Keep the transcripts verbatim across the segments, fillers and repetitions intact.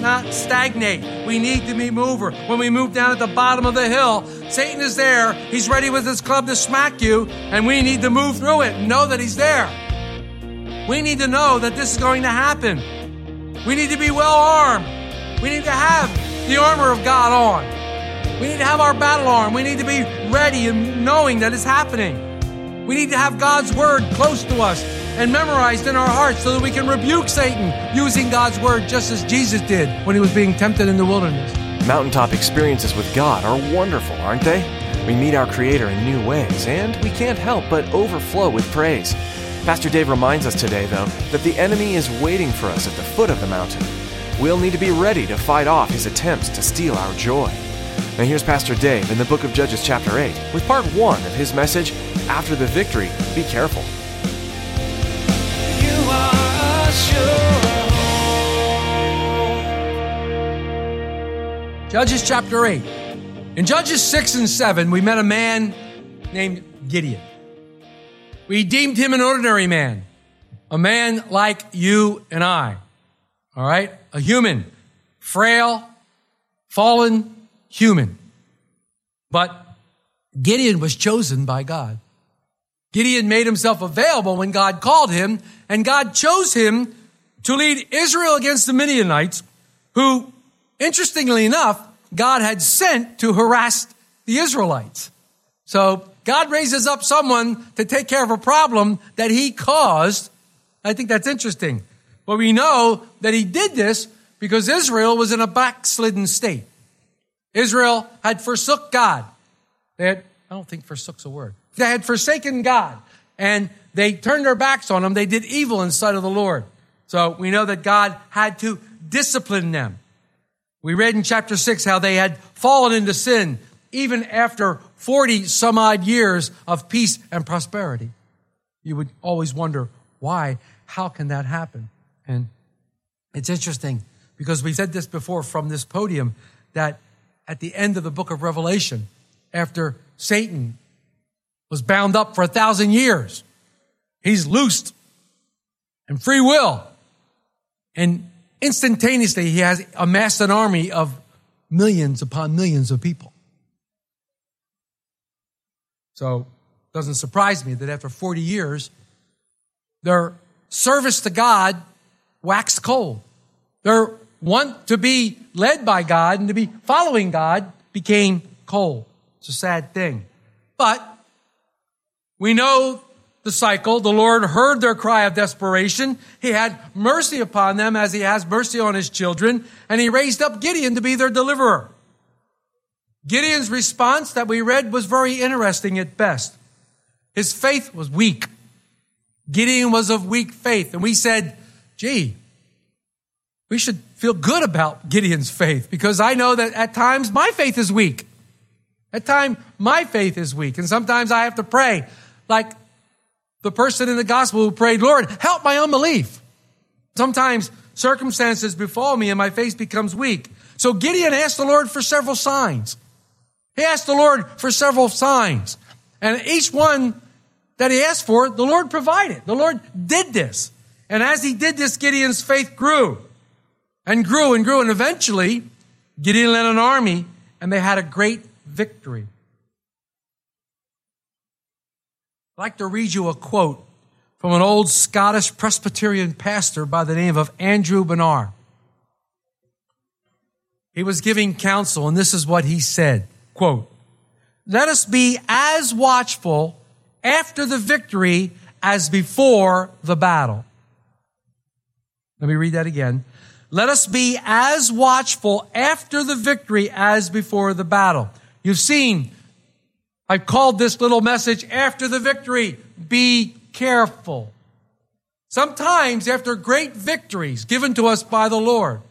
Not stagnate. We need to be mover. When we move down at the bottom of the hill, Satan is there. He's ready with his club to smack you, and we need to move through it and know that he's there. We need to know that this is going to happen. We need to be well armed. We need to have the armor of God on. We need to have our battle arm. We need to be ready and knowing that it's happening. We need to have God's word close to us and memorized in our hearts so that we can rebuke Satan using God's word, just as Jesus did when he was being tempted in the wilderness. Mountaintop experiences with God are wonderful, aren't they? We meet our Creator in new ways, and we can't help but overflow with praise. Pastor Dave reminds us today, though, that the enemy is waiting for us at the foot of the mountain. We'll need to be ready to fight off his attempts to steal our joy. Now here's Pastor Dave in the book of Judges chapter eight with part one of his message, After the Victory, Be Careful. Judges chapter eight. In Judges six and seven, we met a man named Gideon. We deemed him an ordinary man, a man like you and I, all right? A human, frail, fallen human. But Gideon was chosen by God. Gideon made himself available when God called him, and God chose him to lead Israel against the Midianites, who, interestingly enough, God had sent to harass the Israelites. So God raises up someone to take care of a problem that he caused. I think that's interesting. But we know that he did this because Israel was in a backslidden state. Israel had forsook God. They had, I don't think forsook's a word. They had forsaken God, and they turned their backs on him. They did evil in the sight of the Lord. So we know that God had to discipline them. We read in chapter six how they had fallen into sin even after forty some odd years of peace and prosperity. You would always wonder why, how can that happen? And it's interesting because we said this before from this podium, that at the end of the book of Revelation, after Satan was bound up for a thousand years. He's loosed and free will. And instantaneously, he has amassed an army of millions upon millions of people. So it doesn't surprise me that after forty years, their service to God waxed cold. Their want to be led by God and to be following God became cold. It's a sad thing. But we know the cycle. The Lord heard their cry of desperation. He had mercy upon them as he has mercy on his children. And he raised up Gideon to be their deliverer. Gideon's response that we read was very interesting at best. His faith was weak. Gideon was of weak faith. And we said, gee, we should feel good about Gideon's faith, because I know that at times my faith is weak. At times my faith is weak. And sometimes I have to pray like the person in the gospel who prayed, Lord, help my unbelief. Sometimes circumstances befall me and my faith becomes weak. So Gideon asked the Lord for several signs. He asked the Lord for several signs. And each one that he asked for, the Lord provided. The Lord did this. And as he did this, Gideon's faith grew and grew and grew. And eventually, Gideon led an army and they had a great victory. I'd like to read you a quote from an old Scottish Presbyterian pastor by the name of Andrew Bonar. He was giving counsel, and this is what he said, quote, "Let us be as watchful after the victory as before the battle." Let me read that again. "Let us be as watchful after the victory as before the battle." You've seen I've called this little message, After the Victory, be careful. Sometimes after great victories given to us by the Lord,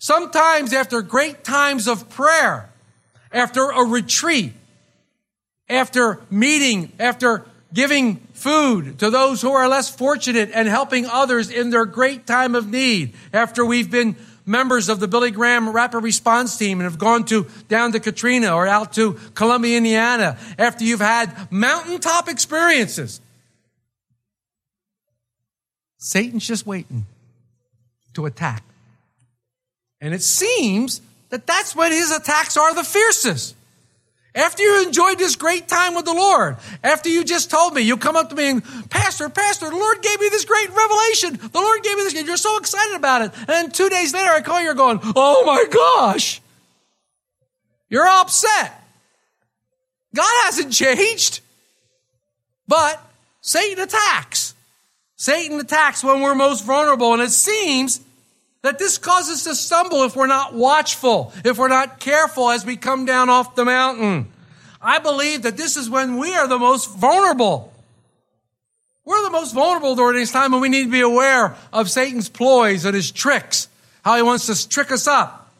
sometimes after great times of prayer, after a retreat, after meeting, after giving food to those who are less fortunate and helping others in their great time of need, after we've been members of the Billy Graham Rapid Response Team and have gone to down to Katrina or out to Columbia, Indiana, after you've had mountaintop experiences, Satan's just waiting to attack. And it seems that that's when his attacks are the fiercest. After you enjoyed this great time with the Lord, after you just told me, you come up to me and, Pastor, Pastor, the Lord gave me this great revelation. The Lord gave me this, and you're so excited about it. And then two days later, I call you going, oh my gosh, you're upset. God hasn't changed. But Satan attacks. Satan attacks when we're most vulnerable, and it seems that this causes us to stumble if we're not watchful, if we're not careful as we come down off the mountain. I believe that this is when we are the most vulnerable. We're the most vulnerable during this time, and we need to be aware of Satan's ploys and his tricks, how he wants to trick us up.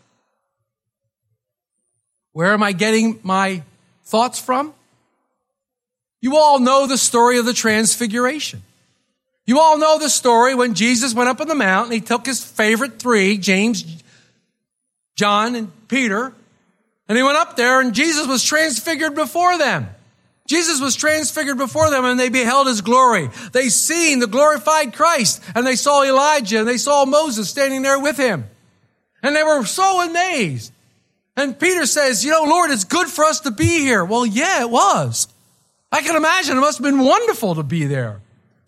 Where am I getting my thoughts from? You all know the story of the Transfiguration. You all know the story when Jesus went up on the mountain. He took his favorite three, James, John, and Peter, and he went up there, and Jesus was transfigured before them. Jesus was transfigured before them, and they beheld his glory. They seen the glorified Christ, and they saw Elijah, and they saw Moses standing there with him. And they were so amazed. And Peter says, you know, Lord, it's good for us to be here. Well, yeah, it was. I can imagine it must have been wonderful to be there.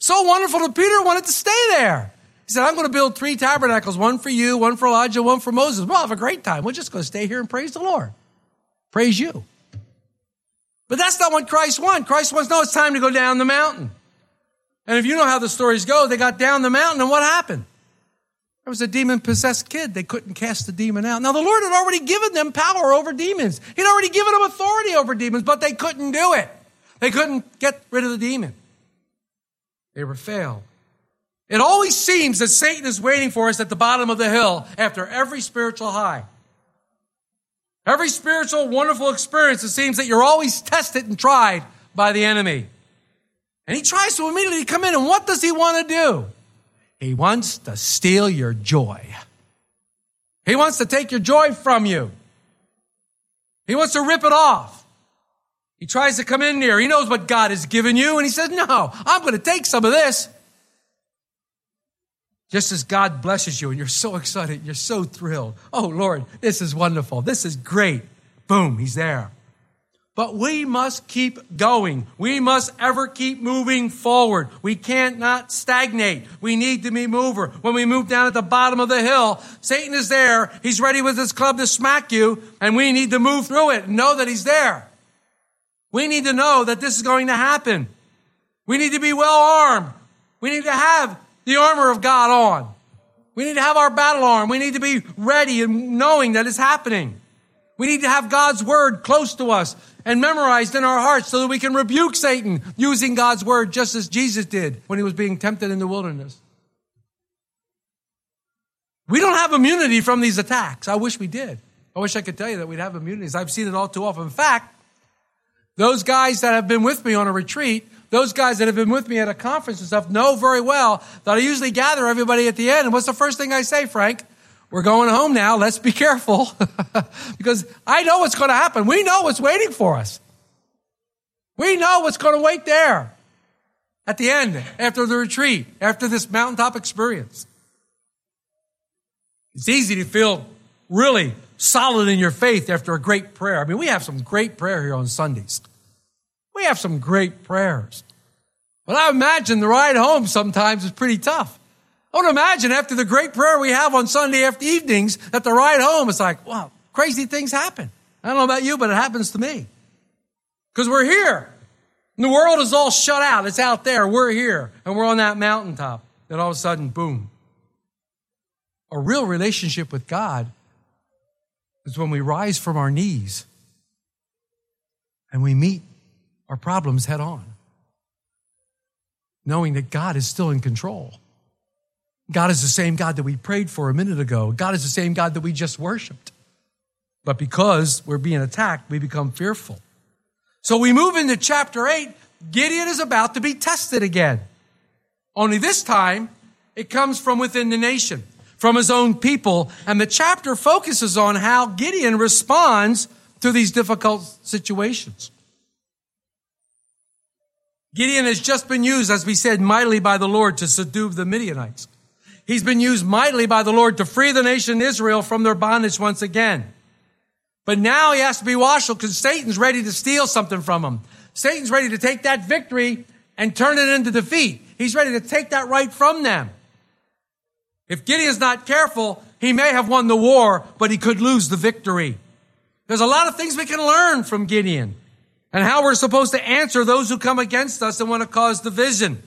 So wonderful that Peter wanted to stay there. He said, I'm going to build three tabernacles, one for you, one for Elijah, one for Moses. We'll have a great time. We're just going to stay here and praise the Lord. Praise you. But that's not what Christ wants. Christ wants, no, it's time to go down the mountain. And if you know how the stories go, they got down the mountain, and what happened? There was a demon-possessed kid. They couldn't cast the demon out. Now, the Lord had already given them power over demons. He'd already given them authority over demons, but they couldn't do it. They couldn't get rid of the demon. They were failed. It always seems that Satan is waiting for us at the bottom of the hill after every spiritual high. Every spiritual, wonderful experience, it seems that you're always tested and tried by the enemy. And he tries to immediately come in, and what does he want to do? He wants to steal your joy. He wants to take your joy from you. He wants to rip it off. He tries to come in here. He knows what God has given you. And he says, no, I'm going to take some of this. Just as God blesses you and you're so excited, you're so thrilled. Oh, Lord, this is wonderful. This is great. Boom, he's there. But we must keep going. We must ever keep moving forward. We can't not stagnate. We need to be mover. When we move down at the bottom of the hill, Satan is there. He's ready with his club to smack you. And we need to move through it and know that he's there. We need to know that this is going to happen. We need to be well armed. We need to have the armor of God on. We need to have our battle arm. We need to be ready and knowing that it's happening. We need to have God's word close to us and memorized in our hearts so that we can rebuke Satan using God's word just as Jesus did when he was being tempted in the wilderness. We don't have immunity from these attacks. I wish we did. I wish I could tell you that we'd have immunities. I've seen it all too often. In fact, those guys that have been with me on a retreat, those guys that have been with me at a conference and stuff know very well that I usually gather everybody at the end. And what's the first thing I say, Frank? We're going home now. Let's be careful because I know what's going to happen. We know what's waiting for us. We know what's going to wait there at the end, after the retreat, after this mountaintop experience. It's easy to feel really solid in your faith after a great prayer. I mean, we have some great prayer here on Sundays. We have some great prayers. But I imagine the ride home sometimes is pretty tough. I would imagine after the great prayer we have on Sunday after evenings, that the ride home is like, wow, crazy things happen. I don't know about you, but it happens to me. Because we're here. And the world is all shut out. It's out there. We're here. And we're on that mountaintop. Then all of a sudden, boom. A real relationship with God is when we rise from our knees and we meet our problems head on. knowing that God is still in control. God is the same God that we prayed for a minute ago. God is the same God that we just worshiped. But because we're being attacked, we become fearful. So we move into chapter eight. Gideon is about to be tested again. Only this time, it comes from within the nation, from his own people. And the chapter focuses on how Gideon responds to these difficult situations. Gideon has just been used, as we said, mightily by the Lord to subdue the Midianites. He's been used mightily by the Lord to free the nation Israel from their bondage once again. But now he has to be watchful because Satan's ready to steal something from him. Satan's ready to take that victory and turn it into defeat. He's ready to take that right from them. If Gideon's not careful, he may have won the war, but he could lose the victory. There's a lot of things we can learn from Gideon and how we're supposed to answer those who come against us and want to cause division,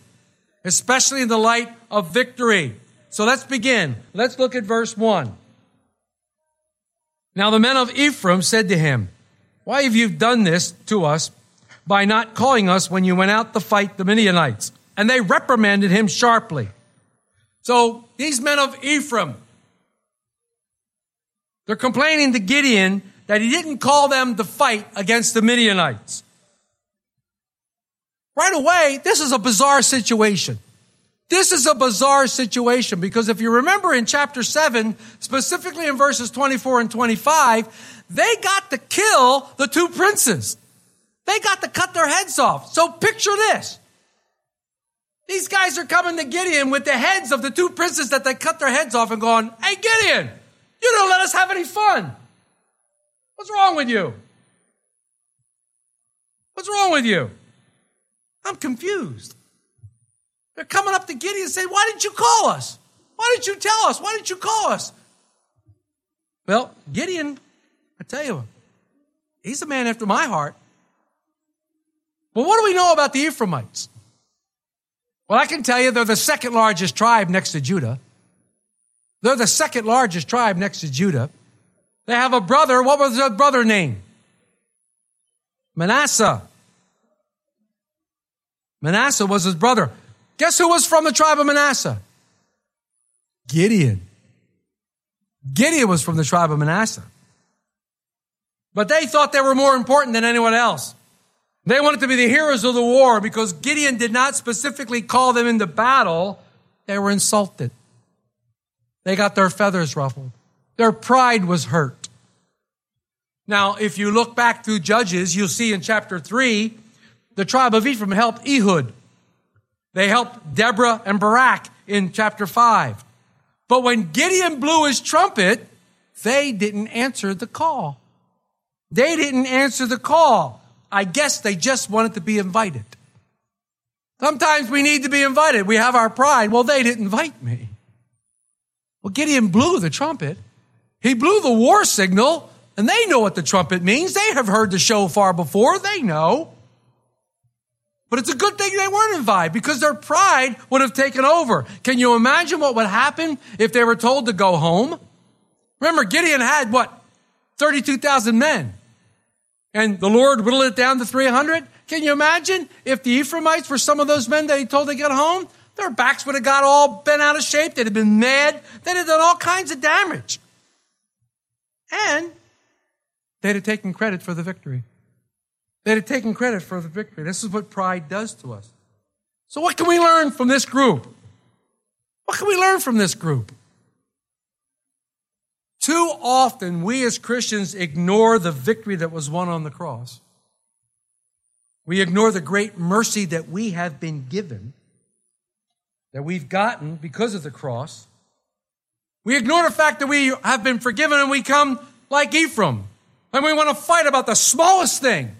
especially in the light of victory. So let's begin. Let's look at verse one. Now the men of Ephraim said to him, "Why have you done this to us by not calling us when you went out to fight the Midianites?" And they reprimanded him sharply. So these men of Ephraim, they're complaining to Gideon that he didn't call them to fight against the Midianites. Right away, this is a bizarre situation. This is a bizarre situation because if you remember in chapter seven, specifically in verses twenty-four and twenty-five, they got to kill the two princes. They got to cut their heads off. So picture this. These guys are coming to Gideon with the heads of the two princes that they cut their heads off and going, "Hey, Gideon, you don't let us have any fun. What's wrong with you? What's wrong with you? I'm confused." They're coming up to Gideon and saying, "Why didn't you call us? Why didn't you tell us? Why didn't you call us?" Well, Gideon, I tell you, he's a man after my heart. But what do we know about the Ephraimites? Well, I can tell you they're the second largest tribe next to Judah. They're the second largest tribe next to Judah. They have a brother. What was their brother's name? Manasseh. Manasseh was his brother. Guess who was from the tribe of Manasseh? Gideon. Gideon was from the tribe of Manasseh. But they thought they were more important than anyone else. They wanted to be the heroes of the war because Gideon did not specifically call them into battle. They were insulted. They got their feathers ruffled. Their pride was hurt. Now, if you look back through Judges, you'll see in chapter three, the tribe of Ephraim helped Ehud. They helped Deborah and Barak in chapter five. But when Gideon blew his trumpet, they didn't answer the call. They didn't answer the call. I guess they just wanted to be invited. Sometimes we need to be invited. We have our pride. Well, they didn't invite me. Well, Gideon blew the trumpet. He blew the war signal, and they know what the trumpet means. They have heard the shofar before. They know. But it's a good thing they weren't invited because their pride would have taken over. Can you imagine what would happen if they were told to go home? Remember, Gideon had, what, thirty-two thousand men. And the Lord whittled it down to three hundred. Can you imagine if the Ephraimites were some of those men that he told to get home? Their backs would have got all bent out of shape. They'd have been mad. They'd have done all kinds of damage. And they'd have taken credit for the victory. They'd have taken credit for the victory. This is what pride does to us. So what can we learn from this group? What can we learn from this group? Too often, we as Christians ignore the victory that was won on the cross. We ignore the great mercy that we have been given, that we've gotten because of the cross. We ignore the fact that we have been forgiven and we come like Ephraim, and we want to fight about the smallest thing,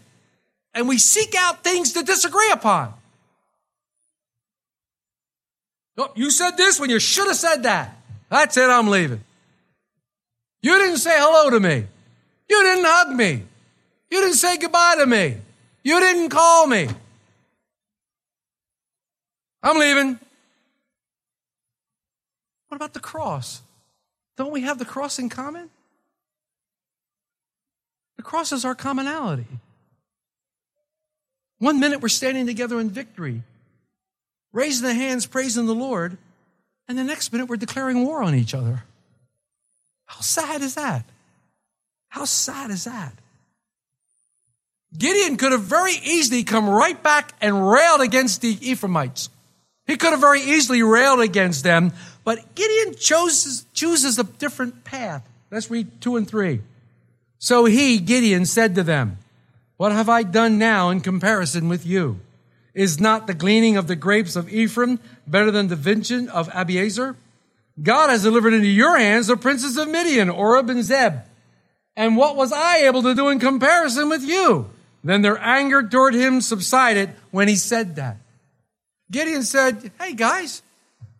and we seek out things to disagree upon. Oh, you said this when you should have said that. That's it, I'm leaving. You didn't say hello to me. You didn't hug me. You didn't say goodbye to me. You didn't call me. I'm leaving. What about the cross? Don't we have the cross in common? The cross is our commonality. One minute we're standing together in victory. raising the hands, praising the Lord, and the next minute we're declaring war on each other. How sad is that? How sad is that? Gideon could have very easily come right back and railed against the Ephraimites. He could have very easily railed against them, but Gideon chooses, chooses a different path. Let's read two and three. So he, Gideon, said to them, "What have I done now in comparison with you? Is not the gleaning of the grapes of Ephraim better than the vengeance of Abiezer? God has delivered into your hands the princes of Midian, Oreb and Zeb. And what was I able to do in comparison with you?" Then their anger toward him subsided when he said that. Gideon said, "Hey guys,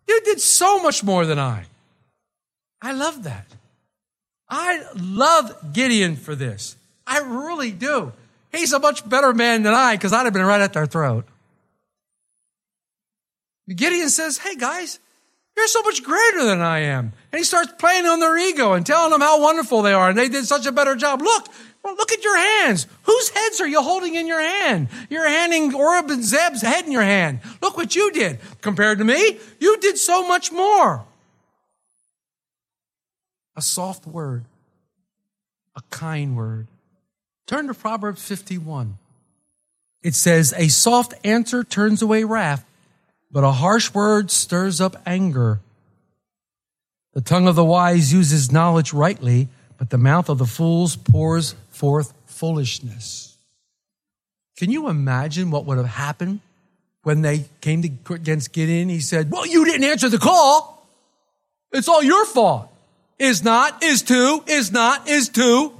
you did so much more than I." I love that. I love Gideon for this. I really do. He's a much better man than I, because I'd have been right at their throat. Gideon says, "Hey guys, you're so much greater than I am." And he starts playing on their ego and telling them how wonderful they are. And they did such a better job. Look, well, look at your hands. Whose heads are you holding in your hand? You're handing Oreb and Zeb's head in your hand. Look what you did. Compared to me, you did so much more. A soft word. A kind word. Turn to Proverbs fifty-one. It says, "A soft answer turns away wrath, but a harsh word stirs up anger. The tongue of the wise uses knowledge rightly, but the mouth of the fools pours forth foolishness." Can you imagine what would have happened when they came to, against Gideon? He said, "Well, you didn't answer the call. It's all your fault. Is not, is to, is not, is to."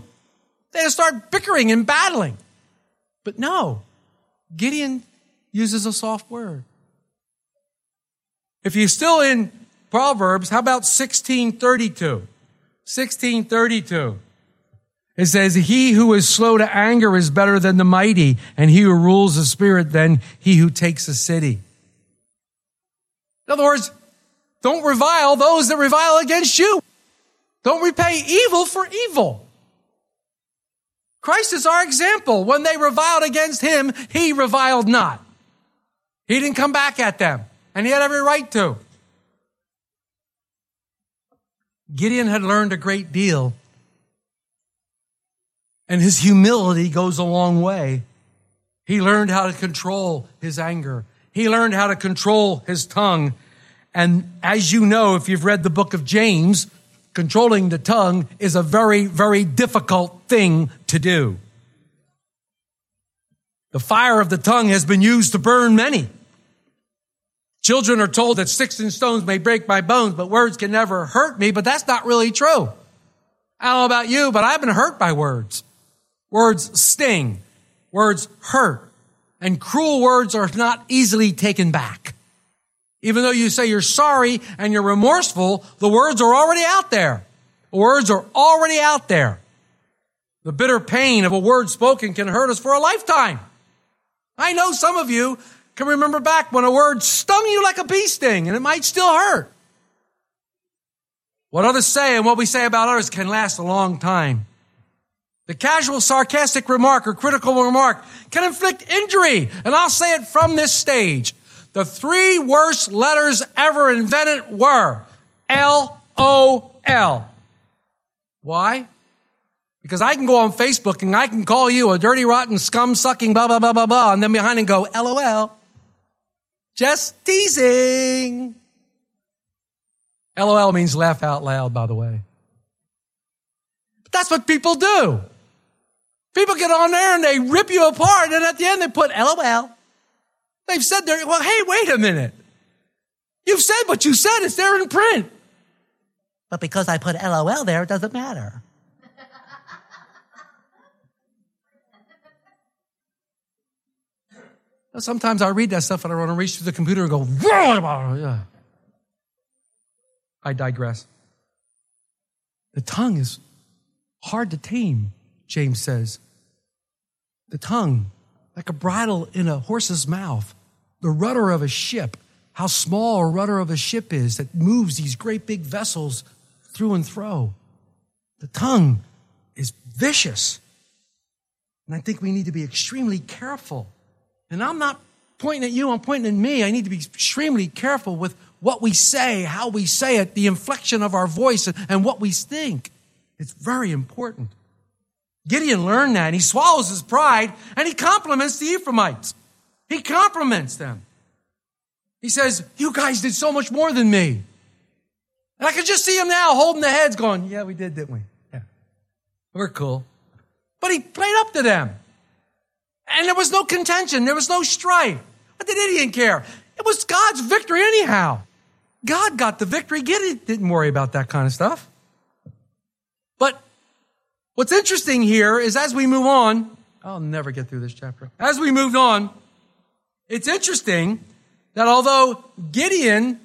They start bickering and battling. But no, Gideon uses a soft word. If you're still in Proverbs, how about sixteen thirty-two? sixteen thirty-two. It says, "He who is slow to anger is better than the mighty, and he who rules the spirit than he who takes a city." In other words, don't revile those that revile against you. Don't repay evil for evil. Christ is our example. When they reviled against him, he reviled not. He didn't come back at them. And he had every right to. Gideon had learned a great deal. And his humility goes a long way. He learned how to control his anger. He learned how to control his tongue. And as you know, if you've read the book of James, controlling the tongue is a very, very difficult thing to do. The fire of the tongue has been used to burn many. Children are told that sticks and stones may break my bones, but words can never hurt me. But that's not really true. I don't know about you, but I've been hurt by words. Words sting. Words hurt. And cruel words are not easily taken back. Even though you say you're sorry and you're remorseful, the words are already out there. The words are already out there. The bitter pain of a word spoken can hurt us for a lifetime. I know some of you can remember back when a word stung you like a bee sting, and it might still hurt. What others say and what we say about others can last a long time. The casual sarcastic remark or critical remark can inflict injury, and I'll say it from this stage. The three worst letters ever invented were L O L. Why? Because I can go on Facebook and I can call you a dirty, rotten, scum-sucking, blah, blah, blah, blah, blah, and then behind and go, L O L. Just teasing. L O L means laugh out loud, by the way. But that's what people do. People get on there and they rip you apart, and at the end they put L O L. They've said there, well, hey, wait a minute. You've said what you said. It's there in print. But because I put L O L there, it doesn't matter. Sometimes I read that stuff and I want to reach through the computer and go, yeah. I digress. The tongue is hard to tame, James says. The tongue, like a bridle in a horse's mouth, the rudder of a ship, how small a rudder of a ship is that moves these great big vessels through and through. The tongue is vicious. And I think we need to be extremely careful. And I'm not pointing at you, I'm pointing at me. I need to be extremely careful with what we say, how we say it, the inflection of our voice, and what we think. It's very important. Gideon learned that, and he swallows his pride, and he compliments the Ephraimites. He compliments them. He says, you guys did so much more than me. And I can just see him now holding the heads going, yeah, we did, didn't we? Yeah, we're cool. But he played up to them. And there was no contention. There was no strife. What did Gideon care? It was God's victory anyhow. God got the victory. Gideon didn't worry about that kind of stuff. But what's interesting here is as we move on, I'll never get through this chapter. As we moved on, it's interesting that although Gideon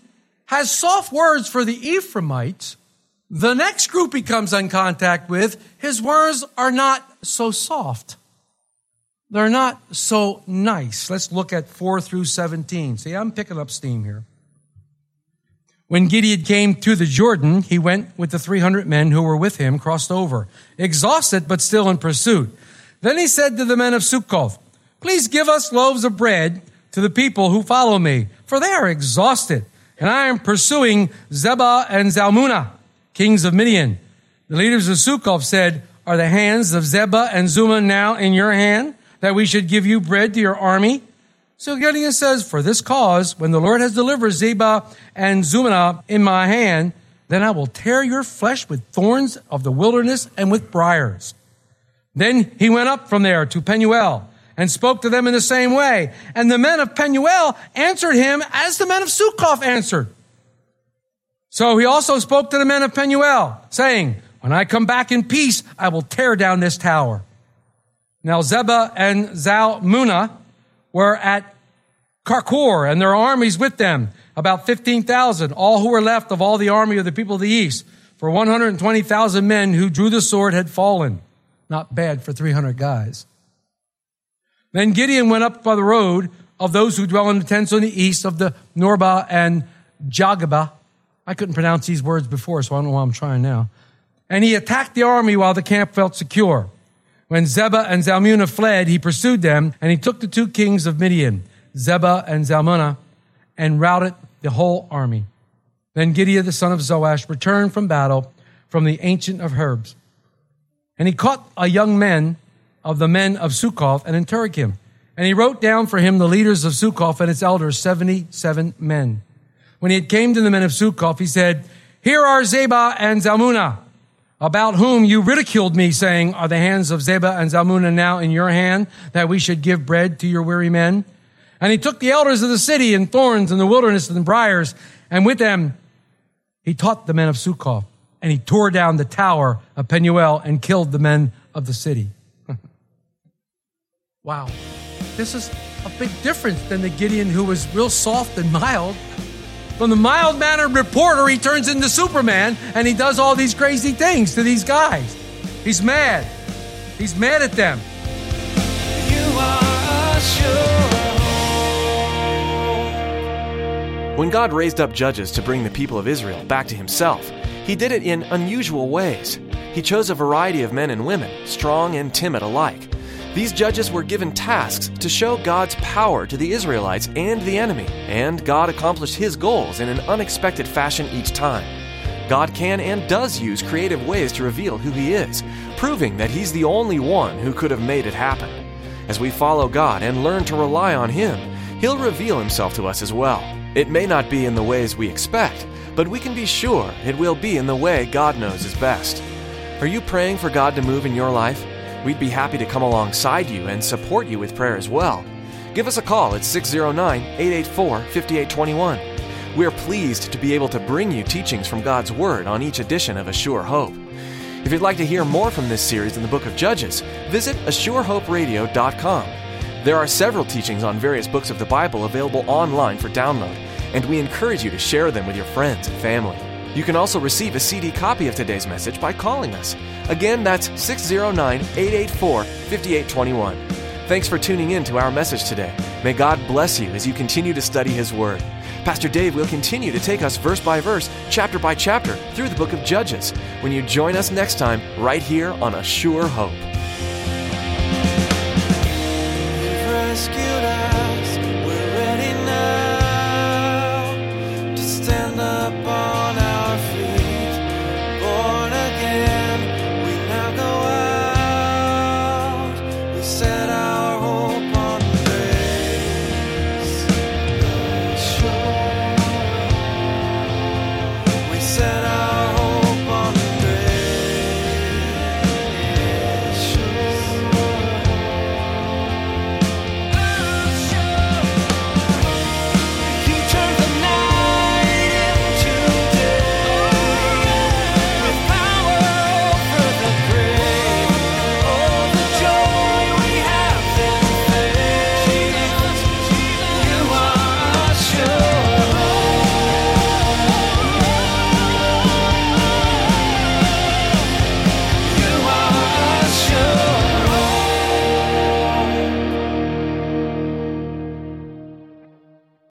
has soft words for the Ephraimites, the next group he comes in contact with, his words are not so soft. They're not so nice. Let's look at four through seventeen. See, I'm picking up steam here. When Gideon came to the Jordan, he went with the three hundred men who were with him, crossed over, exhausted but still in pursuit. Then he said to the men of Succoth, please give us loaves of bread to the people who follow me, for they are exhausted, and I am pursuing Zeba and Zalmunna, kings of Midian. The leaders of Succoth said, are the hands of Zeba and Zuma now in your hand, that we should give you bread to your army? So Gideon says, for this cause, when the Lord has delivered Zeba and Zumana in my hand, then I will tear your flesh with thorns of the wilderness and with briars. Then he went up from there to Penuel and spoke to them in the same way. And the men of Penuel answered him as the men of Succoth answered. So he also spoke to the men of Penuel, saying, when I come back in peace, I will tear down this tower. Now Zeba and Zalmunna were at Karkor, and their armies with them, about fifteen thousand, all who were left of all the army of the people of the east. For one hundred twenty thousand men who drew the sword had fallen. Not bad for three hundred guys. Then Gideon went up by the road of those who dwell in the tents on the east of the Norba and Jagaba. I couldn't pronounce these words before, so I don't know why I'm trying now. And he attacked the army while the camp felt secure. When Zeba and Zalmunna fled, he pursued them, and he took the two kings of Midian, Zeba and Zalmunna, and routed the whole army. Then Gideon, the son of Zoash, returned from battle from the Ancient of Herbs. And he caught a young man of the men of Succoth and interrogated him. And he wrote down for him the leaders of Succoth and its elders, seventy-seven men. When he had came to the men of Succoth, he said, here are Zeba and Zalmunna, about whom you ridiculed me, saying, are the hands of Zeba and Zalmunna now in your hand, that we should give bread to your weary men? And he took the elders of the city and thorns and the wilderness and the briars, and with them he taught the men of Succoth, and he tore down the tower of Penuel and killed the men of the city. Wow. This is a big difference than the Gideon who was real soft and mild. From the mild-mannered reporter, he turns into Superman, and he does all these crazy things to these guys. He's mad. He's mad at them. You are a sure hope. When God raised up judges to bring the people of Israel back to himself, he did it in unusual ways. He chose a variety of men and women, strong and timid alike. These judges were given tasks to show God's power to the Israelites and the enemy, and God accomplished his goals in an unexpected fashion each time. God can and does use creative ways to reveal who he is, proving that he's the only one who could have made it happen. As we follow God and learn to rely on him, he'll reveal himself to us as well. It may not be in the ways we expect, but we can be sure it will be in the way God knows is best. Are you praying for God to move in your life? We'd be happy to come alongside you and support you with prayer as well. Give us a call at six oh nine, eight eight four, five eight two one. We're pleased to be able to bring you teachings from God's Word on each edition of A Sure Hope. If you'd like to hear more from this series in the book of Judges, visit a sure hope radio dot com. There are several teachings on various books of the Bible available online for download, and we encourage you to share them with your friends and family. You can also receive a C D copy of today's message by calling us. Again, that's six oh nine, eight eight four, five eight two one. Thanks for tuning in to our message today. May God bless you as you continue to study His Word. Pastor Dave will continue to take us verse by verse, chapter by chapter, through the book of Judges when you join us next time right here on A Sure Hope.